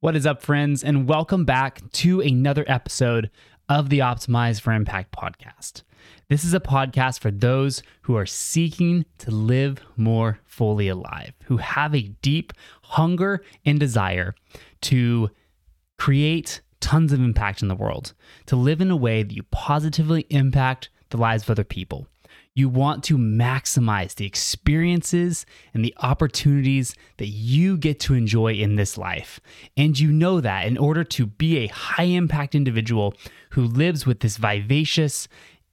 What is up, friends, and welcome back to another episode of the Optimize for Impact podcast. This is a podcast for those who are seeking to live more fully alive, who have a deep hunger and desire to create tons of impact in the world, to live in a way that you positively impact the lives of other people. You want to maximize the experiences and the opportunities that you get to enjoy in this life. And you know that in order to be a high-impact individual who lives with this vivacious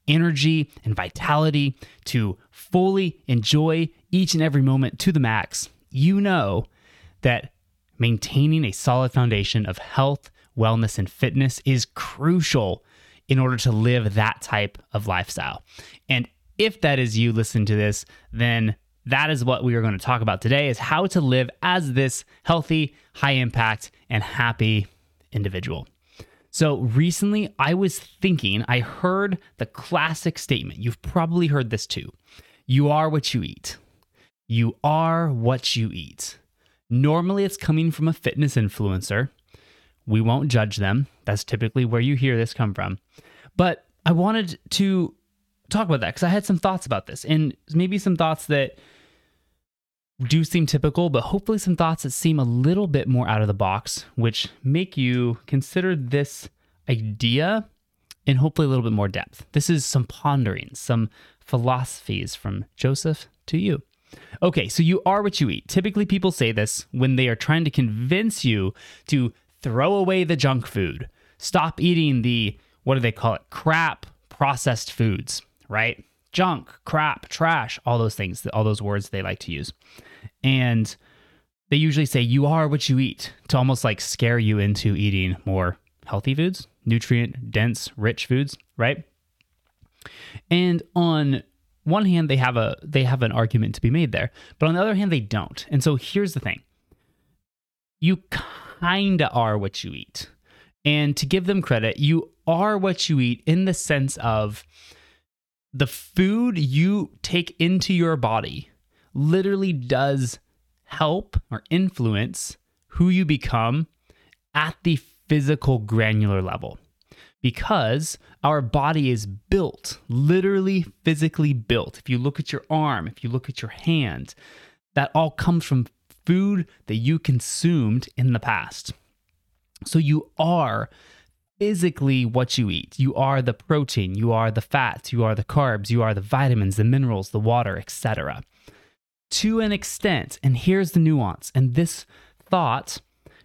energy and vitality to fully enjoy each and every moment to the max, you know that maintaining a solid foundation of health, wellness, and fitness is crucial in order to live that type of lifestyle. And if that is you listening to this, then that is what we are going to talk about today, is how to live as this healthy, high impact, and happy individual. So recently I was thinking, I heard the classic statement. You've probably heard this too. You are what you eat. You are what you eat. Normally it's coming from a fitness influencer. We won't judge them. That's typically where you hear this come from. But I wanted to talk about that because I had some thoughts about this, and maybe some thoughts that do seem typical, but hopefully some thoughts that seem a little bit more out of the box, which make you consider this idea in hopefully a little bit more depth. This is some pondering, some philosophies from Joseph to you. Okay, so you are what you eat. Typically people say this when they are trying to convince you to throw away the junk food, stop eating the, what do they call it, crap, processed foods, right? Junk, crap, trash, all those things, all those words they like to use. And they usually say you are what you eat to almost like scare you into eating more healthy foods, nutrient dense, rich foods, right? And on one hand, they have an argument to be made there, but on the other hand, they don't. And so here's the thing. You kinda are what you eat. And to give them credit, you are what you eat in the sense of the food you take into your body literally does help or influence who you become at the physical granular level, because our body is built, literally physically built. If you look at your arm, if you look at your hand, that all comes from food that you consumed in the past. So you are physically what you eat. You are the protein, you are the fats, you are the carbs, you are the vitamins, the minerals, the water, etc. To an extent, and here's the nuance, and this thought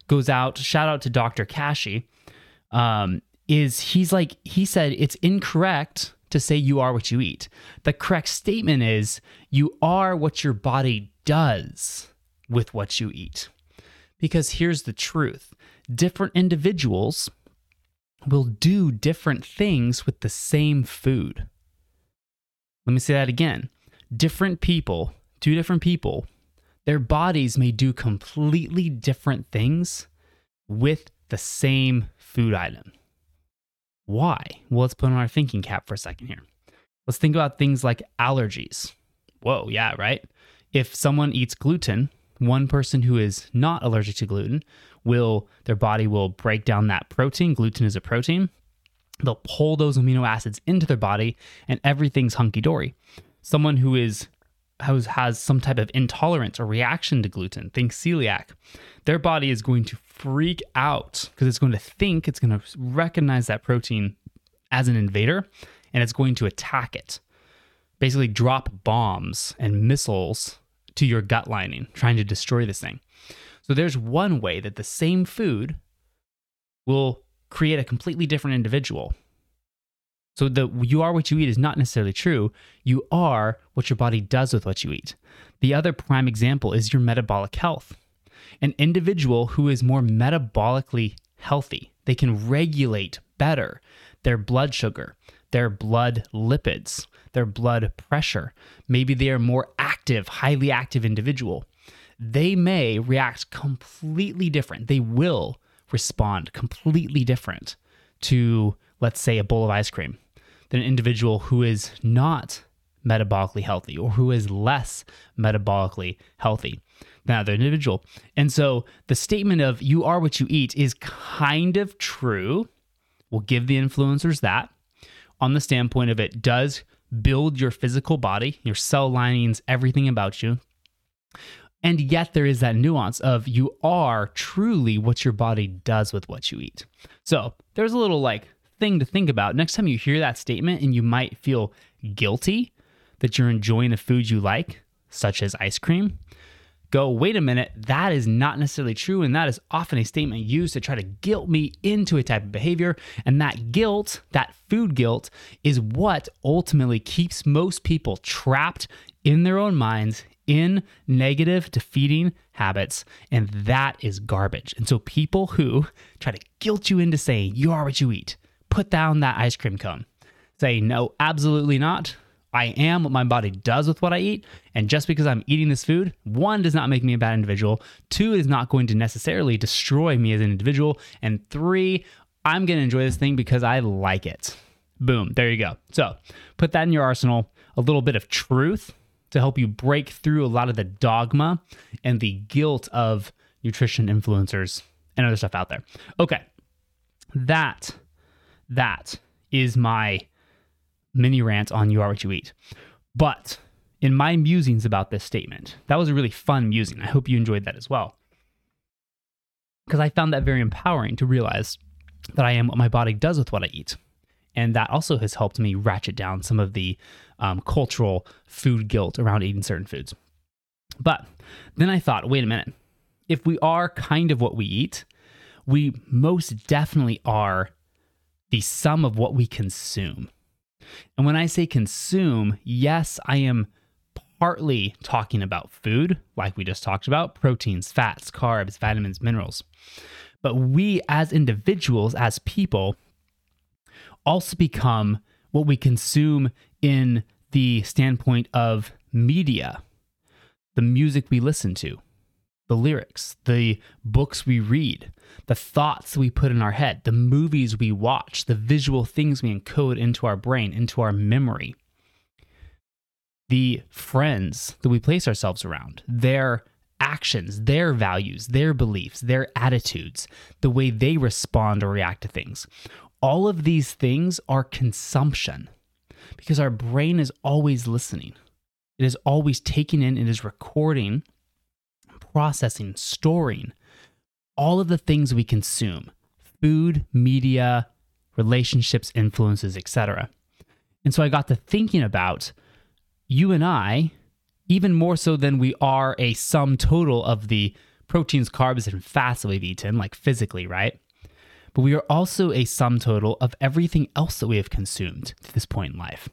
goes out, shout out to Dr. Kashi, he said it's incorrect to say you are what you eat. The correct statement is you are what your body does with what you eat. Because here's the truth. Different individuals will do different things with the same food. Let me say that again. Two different people, their bodies may do completely different things with the same food item. Why? Well, let's put on our thinking cap for a second here. Let's think about things like allergies. Whoa, yeah, right? If someone eats gluten, one person who is not allergic to gluten their body will break down that protein. Gluten is a protein. They'll pull those amino acids into their body and everything's hunky-dory. Someone who has some type of intolerance or reaction to gluten, think celiac, their body is going to freak out because it's going to recognize that protein as an invader and it's going to attack it. Basically drop bombs and missiles to your gut lining, trying to destroy this thing. So there's one way that the same food will create a completely different individual. So the you are what you eat is not necessarily true. You are what your body does with what you eat. The other prime example is your metabolic health. An individual who is more metabolically healthy, they can regulate better their blood sugar, their blood lipids, their blood pressure. Maybe they are more active, highly active individual. They may react completely different. They will respond completely different to, let's say, a bowl of ice cream than an individual who is not metabolically healthy or who is less metabolically healthy. that other individual. And so the statement of you are what you eat is kind of true. We'll give the influencers that on the standpoint of it does build your physical body, your cell linings, everything about you. And yet there is that nuance of you are truly what your body does with what you eat. So there's a little thing to think about. Next time you hear that statement and you might feel guilty that you're enjoying a food you like, such as ice cream, go, wait a minute, that is not necessarily true. And that is often a statement used to try to guilt me into a type of behavior. And that guilt, that food guilt, is what ultimately keeps most people trapped in their own minds in negative, defeating habits. And that is garbage. And so people who try to guilt you into saying, you are what you eat, put down that ice cream cone. Say, no, absolutely not. I am what my body does with what I eat. And just because I'm eating this food, one, does not make me a bad individual. Two, is not going to necessarily destroy me as an individual. And three, I'm going to enjoy this thing because I like it. Boom. There you go. So put that in your arsenal, a little bit of truth to help you break through a lot of the dogma and the guilt of nutrition influencers and other stuff out there. Okay. That is my mini rant on you are what you eat. But in my musings about this statement, that was a really fun musing. I hope you enjoyed that as well, because I found that very empowering to realize that I am what my body does with what I eat. And that also has helped me ratchet down some of the cultural food guilt around eating certain foods. But then I thought, wait a minute, if we are kind of what we eat, we most definitely are the sum of what we consume. And when I say consume, yes, I am partly talking about food, like we just talked about, proteins, fats, carbs, vitamins, minerals. But we as individuals, as people, also become what we consume in the standpoint of media, the music we listen to, the lyrics, the books we read, the thoughts we put in our head, the movies we watch, the visual things we encode into our brain, into our memory, the friends that we place ourselves around, their actions, their values, their beliefs, their attitudes, the way they respond or react to things. All of these things are consumption because our brain is always listening. It is always taking in, it is recording, processing, storing all of the things we consume, food, media, relationships, influences, etc. And so I got to thinking about you and I, even more so than we are a sum total of the proteins, carbs, and fats that we've eaten, like physically, right? But we are also a sum total of everything else that we have consumed to this point in life.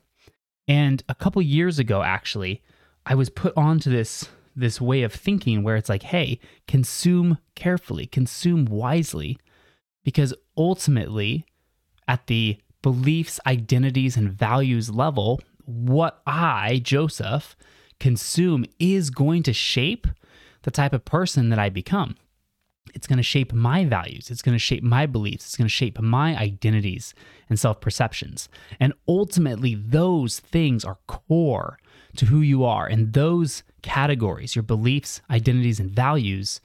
And a couple years ago, actually, I was put onto this way of thinking where it's like, hey, consume carefully, consume wisely, because ultimately at the beliefs, identities, and values level, what I, Joseph, consume is going to shape the type of person that I become. It's going to shape my values. It's going to shape my beliefs. It's going to shape my identities and self-perceptions. And ultimately, those things are core to who you are. And those categories, your beliefs, identities, and values,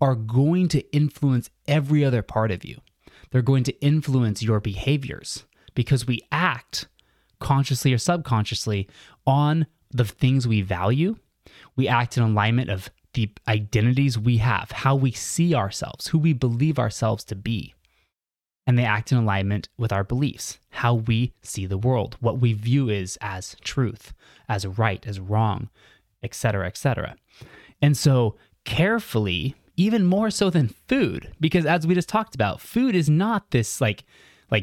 are going to influence every other part of you. They're going to influence your behaviors because we act consciously or subconsciously on the things we value. We act in alignment of the identities we have, how we see ourselves, who we believe ourselves to be. And they act in alignment with our beliefs, how we see the world, what we view is as truth, as right, as wrong, etc., etc. And so carefully, even more so than food, because as we just talked about, food is not this like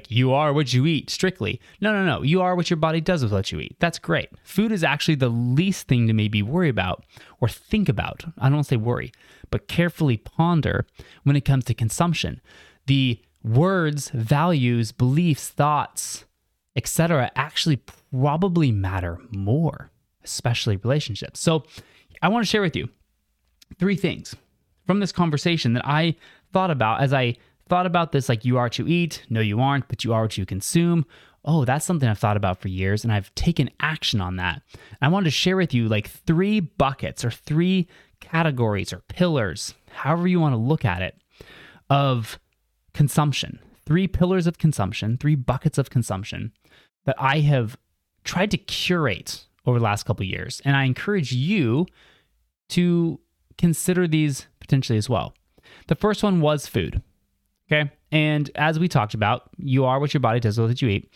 you are what you eat strictly. No. You are what your body does with what you eat. That's great. Food is actually the least thing to maybe worry about or think about. I don't say worry, but carefully ponder when it comes to consumption. The words, values, beliefs, thoughts, etc. actually probably matter more, especially relationships. So I want to share with you three things from this conversation that I thought about as I thought about this, like you are what you eat. No, you aren't, but you are what you consume. Oh, that's something I've thought about for years, and I've taken action on that. I wanted to share with you three buckets or three categories or pillars, however you want to look at it, of consumption. 3 pillars of consumption, 3 buckets of consumption that I have tried to curate over the last couple of years. And I encourage you to consider these potentially as well. The first one was food. Okay. And as we talked about, you are what your body does with what you eat.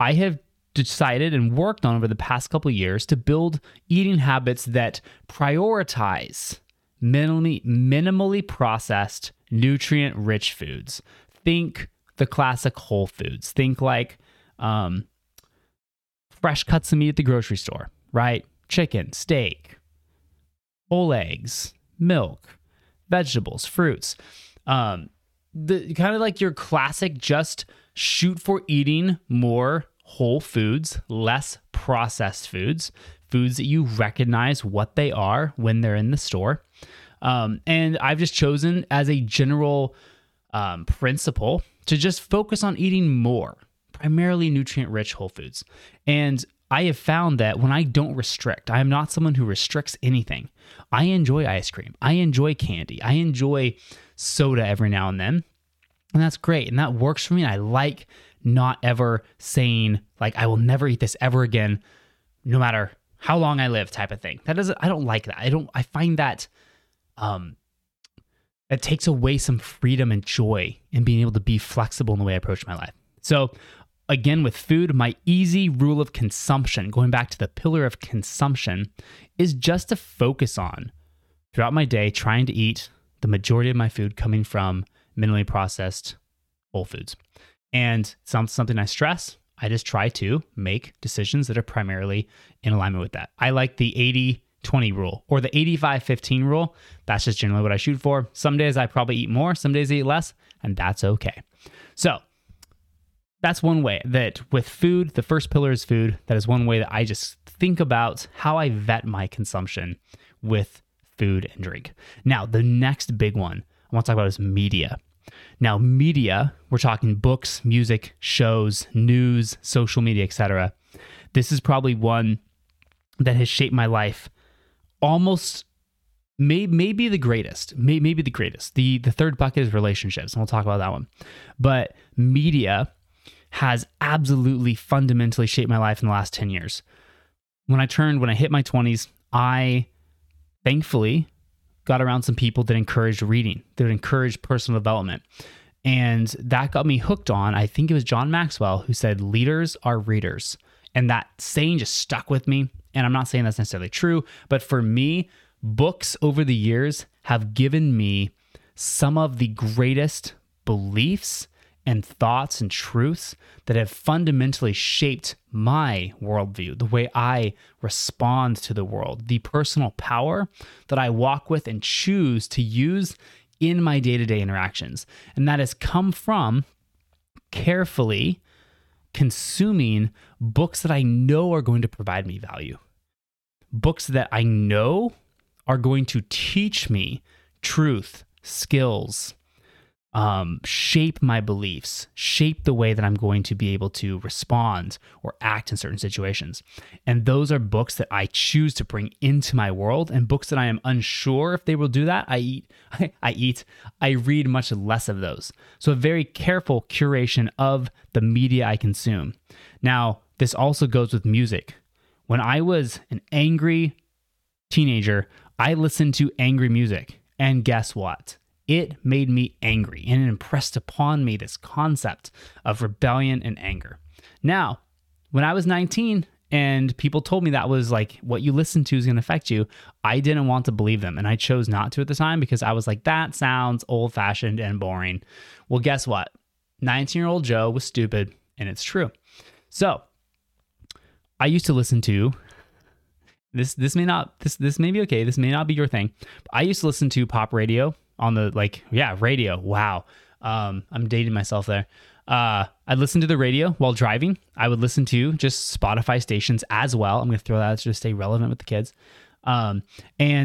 I have decided and worked on over the past couple of years to build eating habits that prioritize minimally processed, nutrient-rich foods. Think the classic whole foods. Think like fresh cuts of meat at the grocery store, right? Chicken, steak, whole eggs, milk, vegetables, fruits. The kind of like your classic, just shoot for eating more whole foods, less processed foods, foods that you recognize what they are when they're in the store. And I've just chosen as a general principle to just focus on eating more, primarily nutrient-rich whole foods. And I have found that when I don't restrict, I am not someone who restricts anything. I enjoy ice cream. I enjoy candy. I enjoy soda every now and then. And that's great. And that works for me. And I like not ever saying like, I will never eat this ever again, no matter how long I live type of thing. I don't like that. I find that, it takes away some freedom and joy in being able to be flexible in the way I approach my life. So again, with food, my easy rule of consumption, going back to the pillar of consumption, is just to focus on throughout my day, trying to eat the majority of my food coming from minimally processed whole foods. And something I stress, I just try to make decisions that are primarily in alignment with that. I like the 80-20 rule or the 85-15 rule. That's just generally what I shoot for. Some days I probably eat more, some days I eat less, and that's okay. So that's one way that with food, the first pillar is food. That is one way that I just think about how I vet my consumption with food and drink. Now, the next big one I want to talk about is media. Now, media, we're talking books, music, shows, news, social media, etc. This is probably one that has shaped my life almost, maybe the greatest. Maybe the greatest. The third bucket is relationships, and we'll talk about that one. But media has absolutely fundamentally shaped my life in the last 10 years. When I hit my 20s, I thankfully got around some people that encouraged reading, that encouraged personal development. And that got me hooked on, I think it was John Maxwell who said, leaders are readers. And that saying just stuck with me. And I'm not saying that's necessarily true, but for me, books over the years have given me some of the greatest beliefs and thoughts and truths that have fundamentally shaped my worldview, the way I respond to the world, the personal power that I walk with and choose to use in my day-to-day interactions. And that has come from carefully consuming books that I know are going to provide me value, books that I know are going to teach me truth, skills, shape my beliefs, shape the way that I'm going to be able to respond or act in certain situations. And those are books that I choose to bring into my world, and books that I am unsure if they will do that. I read much less of those. So a very careful curation of the media I consume. Now, this also goes with music. When I was an angry teenager, I listened to angry music, and guess what? It made me angry, and it impressed upon me this concept of rebellion and anger. Now, when I was 19 and people told me that was like what you listen to is going to affect you, I didn't want to believe them, and I chose not to at the time because I was like, that sounds old-fashioned and boring. Well, guess what? 19-year-old Joe was stupid, and it's true. So, I used to listen to this may be okay. This may not be your thing. I used to listen to pop radio. On the radio. Wow. I'm dating myself there. I'd listen to the radio while driving. I would listen to just Spotify stations as well. I'm going to throw that out to stay relevant with the kids. And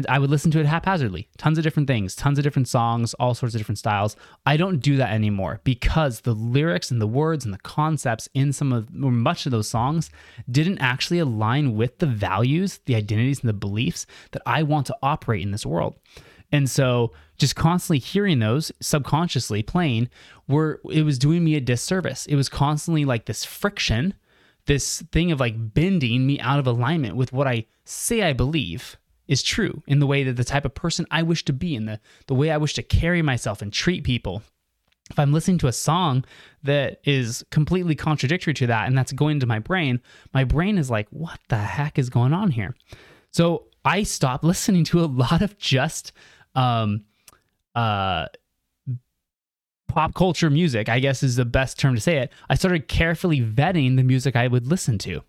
I would listen to it haphazardly, tons of different things, tons of different songs, all sorts of different styles. I don't do that anymore because the lyrics and the words and the concepts in much of those songs didn't actually align with the values, the identities, and the beliefs that I want to operate in this world. And so just constantly hearing those subconsciously playing it was doing me a disservice. It was constantly like this friction, this thing of like bending me out of alignment with what I say I believe is true in the way that the type of person I wish to be and the way I wish to carry myself and treat people. If I'm listening to a song that is completely contradictory to that and that's going into my brain is like, what the heck is going on here? So I stopped listening to a lot of just pop culture music, I guess is the best term to say it. I started carefully vetting the music I would listen to.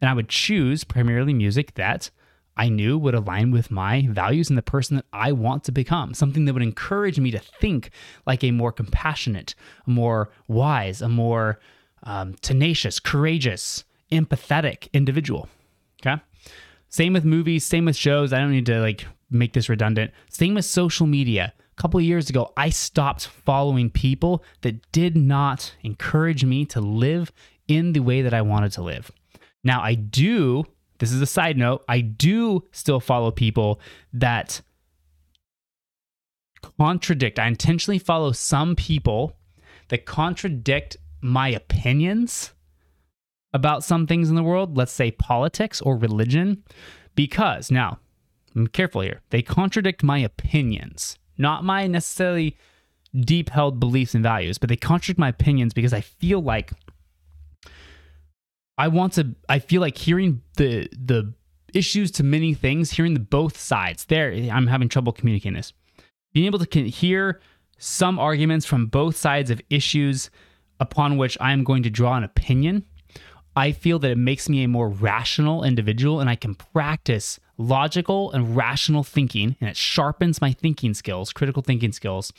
And I would choose primarily music that I knew would align with my values and the person that I want to become. Something that would encourage me to think like a more compassionate, a more wise, a more tenacious, courageous, empathetic individual. Okay? Same with movies, same with shows. I don't need to like make this redundant. Same with social media. A couple of years ago, I stopped following people that did not encourage me to live in the way that I wanted to live. Now I do, this is a side note, I do still follow people that contradict. I intentionally follow some people that contradict my opinions about some things in the world, let's say politics or religion, because now, I'm careful here, they contradict my opinions, not my necessarily deep held beliefs and values, but they contradict my opinions because I feel like I feel like hearing the issues to many things, hearing the both sides there, I'm having trouble communicating this. Being able to hear some arguments from both sides of issues upon which I'm going to draw an opinion, I feel that it makes me a more rational individual and I can practice logical and rational thinking, and it sharpens my thinking skills, critical thinking skills,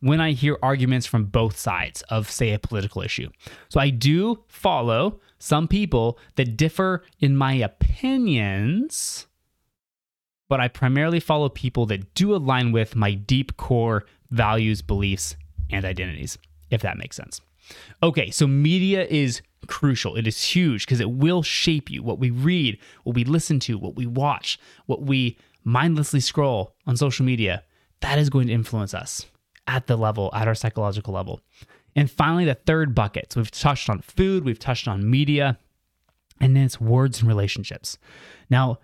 when I hear arguments from both sides of, say, a political issue. So I do follow some people that differ in my opinions, but I primarily follow people that do align with my deep core values, beliefs, and identities, if that makes sense. Okay, so media is crucial. It is huge because it will shape you. What we read, what we listen to, what we watch, what we mindlessly scroll on social media, that is going to influence us at our psychological level. And finally, the third bucket. So we've touched on food, we've touched on media, and then it's words and relationships. Now,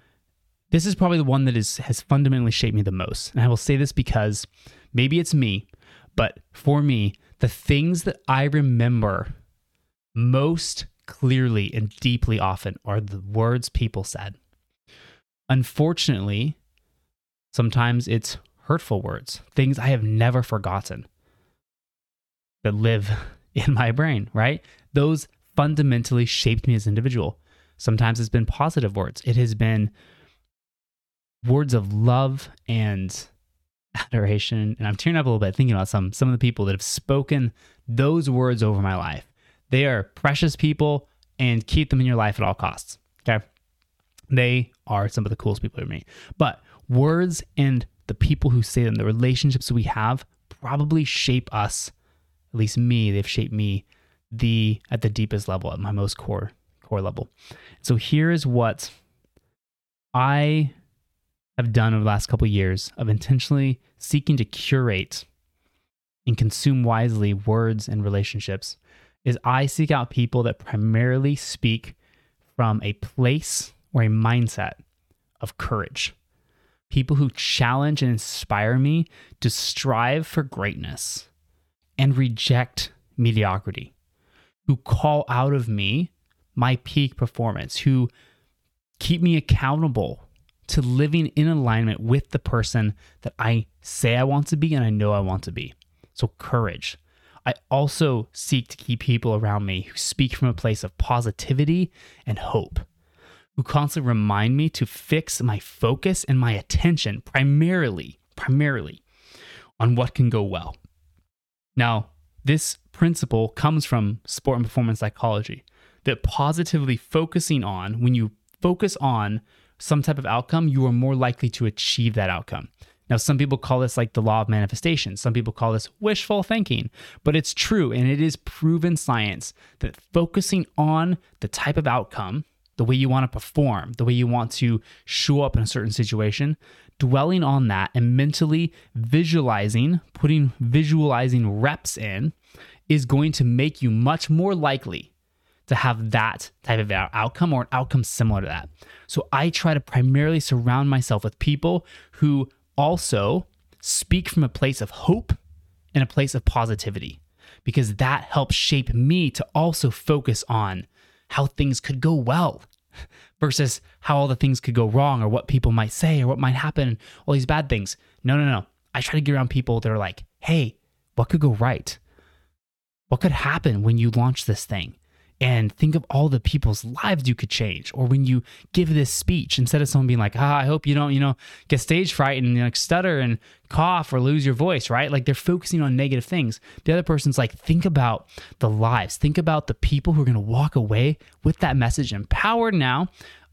this is probably the one that has fundamentally shaped me the most. And I will say this because maybe it's me, but for me, the things that I remember most clearly and deeply often are the words people said. Unfortunately, sometimes it's hurtful words, things I have never forgotten that live in my brain, right? Those fundamentally shaped me as an individual. Sometimes it's been positive words. It has been words of love and adoration. And I'm tearing up a little bit thinking about some of the people that have spoken those words over my life. They are precious people and keep them in your life at all costs, okay? They are some of the coolest people to me. But words and the people who say them, the relationships we have probably shape us, at least me, they've shaped me at the deepest level, at my most core level. So here is what I have done over the last couple of years of intentionally seeking to curate and consume wisely words and relationships is I seek out people that primarily speak from a place or a mindset of courage. People who challenge and inspire me to strive for greatness and reject mediocrity, who call out of me my peak performance, who keep me accountable to living in alignment with the person that I say I want to be and I know I want to be. So courage. I also seek to keep people around me who speak from a place of positivity and hope, who constantly remind me to fix my focus and my attention primarily on what can go well. Now, this principle comes from sport and performance psychology, that positively focusing on, when you focus on some type of outcome, you are more likely to achieve that outcome. Now, some people call this like the law of manifestation. Some people call this wishful thinking, but it's true. And it is proven science that focusing on the type of outcome, the way you want to perform, the way you want to show up in a certain situation, dwelling on that and mentally visualizing, putting visualizing reps in is going to make you much more likely to have that type of outcome or an outcome similar to that. So I try to primarily surround myself with people who also speak from a place of hope and a place of positivity, because that helps shape me to also focus on how things could go well versus how all the things could go wrong or what people might say or what might happen, all these bad things. No. I try to get around people that are like, hey, what could go right? What could happen when you launch this thing? And think of all the people's lives you could change. Or when you give this speech, instead of someone being like, I hope you don't, get stage fright and stutter and cough or lose your voice, right? Like they're focusing on negative things. The other person's like, think about the lives. Think about the people who are going to walk away with that message, empowered now,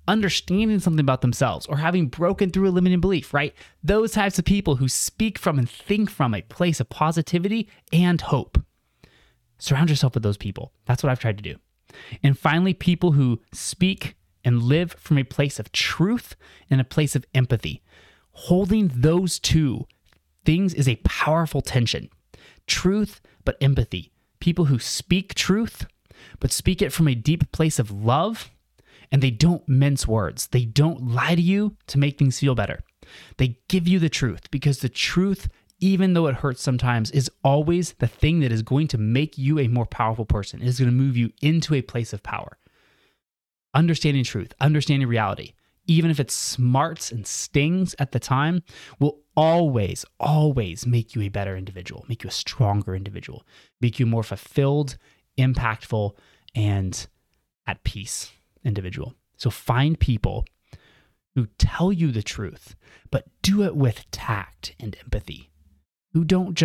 understanding something about themselves or having broken through a limiting belief, right? Those types of people who speak from and think from a place of positivity and hope. Surround yourself with those people. That's what I've tried to do. And finally, people who speak and live from a place of truth and a place of empathy. Holding those two things is a powerful tension. Truth, but empathy. People who speak truth, but speak it from a deep place of love, and they don't mince words. They don't lie to you to make things feel better. They give you the truth, because the truth, even though it hurts sometimes, is always the thing that is going to make you a more powerful person. It is going to move you into a place of power. Understanding truth, understanding reality, even if it smarts and stings at the time, will always, always make you a better individual, make you a stronger individual, make you more fulfilled, impactful, and at peace individual. So find people who tell you the truth, but do it with tact and empathy. Who aren't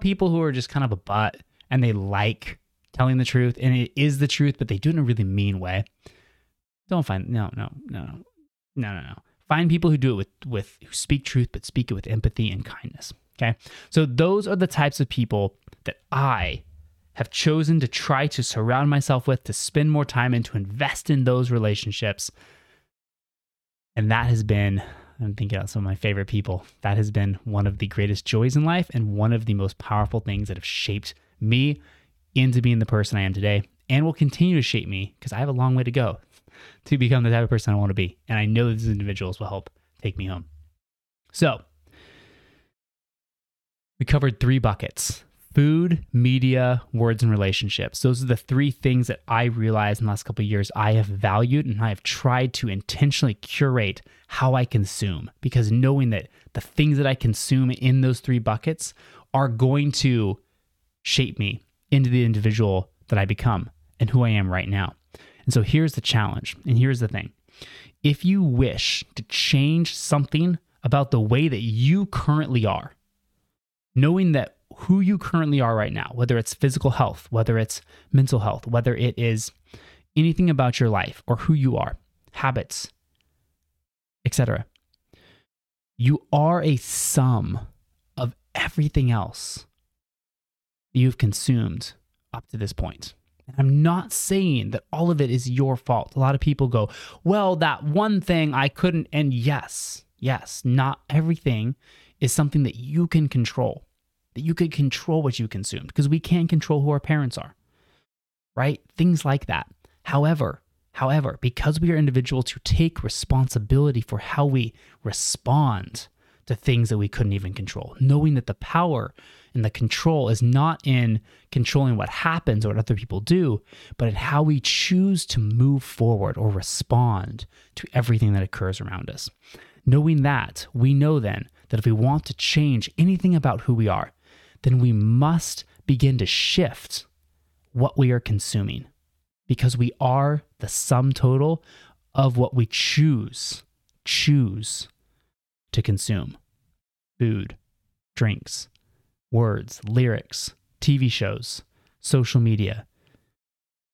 people who are just kind of a butt and they like telling the truth and it is the truth, but they do it in a really mean way. Find people who do it with who speak truth, but speak it with empathy and kindness. Okay. So those are the types of people that I have chosen to try to surround myself with, to spend more time and to invest in those relationships. And that has been, I'm thinking about some of my favorite people. That has been one of the greatest joys in life and one of the most powerful things that have shaped me into being the person I am today and will continue to shape me, because I have a long way to go to become the type of person I want to be. And I know these individuals will help take me home. So we covered three buckets: food, media, words, and relationships. Those are the three things that I realized in the last couple of years I have valued, and I have tried to intentionally curate how I consume, because knowing that the things that I consume in those three buckets are going to shape me into the individual that I become and who I am right now. And so here's the challenge, and here's the thing. If you wish to change something about the way that you currently are, knowing that who you currently are right now, whether it's physical health, whether it's mental health, whether it is anything about your life or who you are, habits, etc. You are a sum of everything else you've consumed up to this point. And I'm not saying that all of it is your fault. A lot of people go, well, that one thing I couldn't. And yes, not everything is something that you can control. You could control what you consume, because we can't control who our parents are, right? Things like that. However, because we are individuals who take responsibility for how we respond to things that we couldn't even control, knowing that the power and the control is not in controlling what happens or what other people do, but in how we choose to move forward or respond to everything that occurs around us. Knowing that, we know then that if we want to change anything about who we are, then we must begin to shift what we are consuming, because we are the sum total of what we choose to consume. Food, drinks, words, lyrics, TV shows, social media,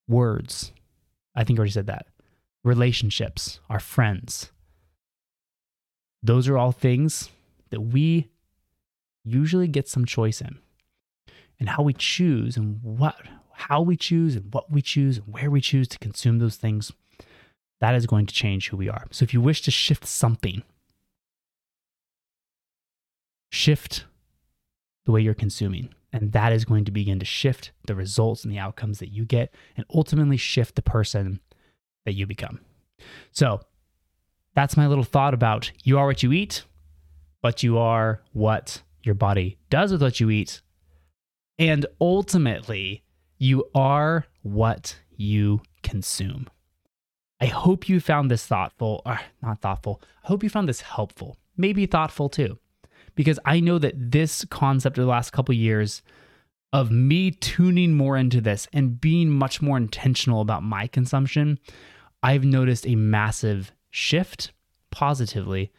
words. I think I already said that. relationships, our friends. Those are all things that we usually get some choice in. And how we choose and what we choose and where we choose to consume those things, that is going to change who we are. So if you wish to shift something, shift the way you're consuming. And that is going to begin to shift the results and the outcomes that you get and ultimately shift the person that you become. So that's my little thought about you are what you eat, but you are what your body does with what you eat. And ultimately, you are what you consume. I hope you found this I hope you found this helpful, maybe thoughtful too, because I know that this concept of the last couple of years of me tuning more into this and being much more intentional about my consumption, I've noticed a massive shift positively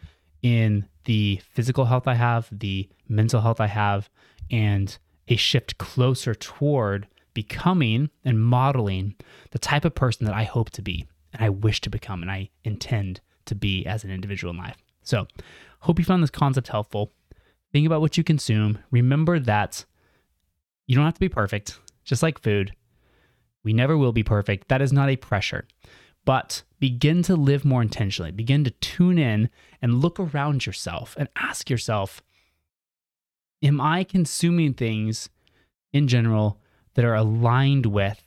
in the physical health I have, the mental health I have, and a shift closer toward becoming and modeling the type of person that I hope to be and I wish to become and I intend to be as an individual in life. So hope you found this concept helpful. Think about what you consume. Remember that you don't have to be perfect, just like food. We never will be perfect. That is not a pressure. But begin to live more intentionally. Begin to tune in and look around yourself and ask yourself, am I consuming things in general that are aligned with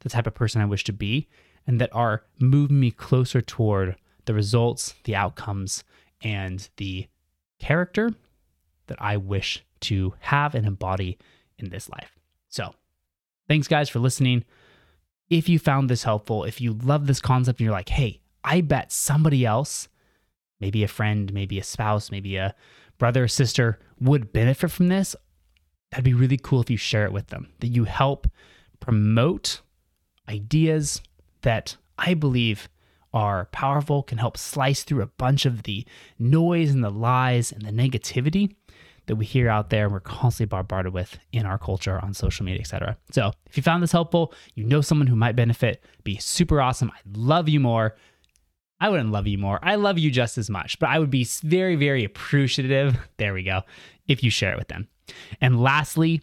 the type of person I wish to be and that are moving me closer toward the results, the outcomes, and the character that I wish to have and embody in this life? So thanks guys for listening. If you found this helpful, if you love this concept and you're like, hey, I bet somebody else, maybe a friend, maybe a spouse, maybe a brother or sister would benefit from this, that'd be really cool if you share it with them, that you help promote ideas that I believe are powerful, can help slice through a bunch of the noise and the lies and the negativity that we hear out there and we're constantly bombarded with in our culture, on social media, etc. So if you found this helpful, you know someone who might benefit, be super awesome. I'd love you more. I wouldn't love you more. I love you just as much, but I would be very, very appreciative, there we go, if you share it with them. And lastly,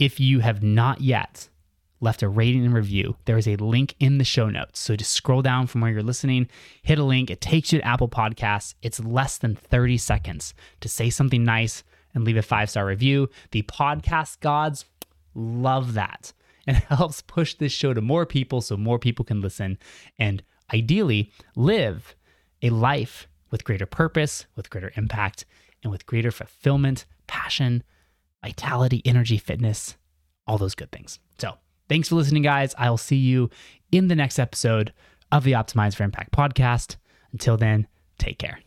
if you have not yet left a rating and review, there is a link in the show notes. So just scroll down from where you're listening, hit a link, it takes you to Apple Podcasts. It's less than 30 seconds to say something nice and leave a 5-star review. The podcast gods love that. And it helps push this show to more people so more people can listen and ideally live a life with greater purpose, with greater impact, and with greater fulfillment, passion, vitality, energy, fitness, all those good things. So thanks for listening, guys. I will see you in the next episode of the Optimize for Impact podcast. Until then, take care.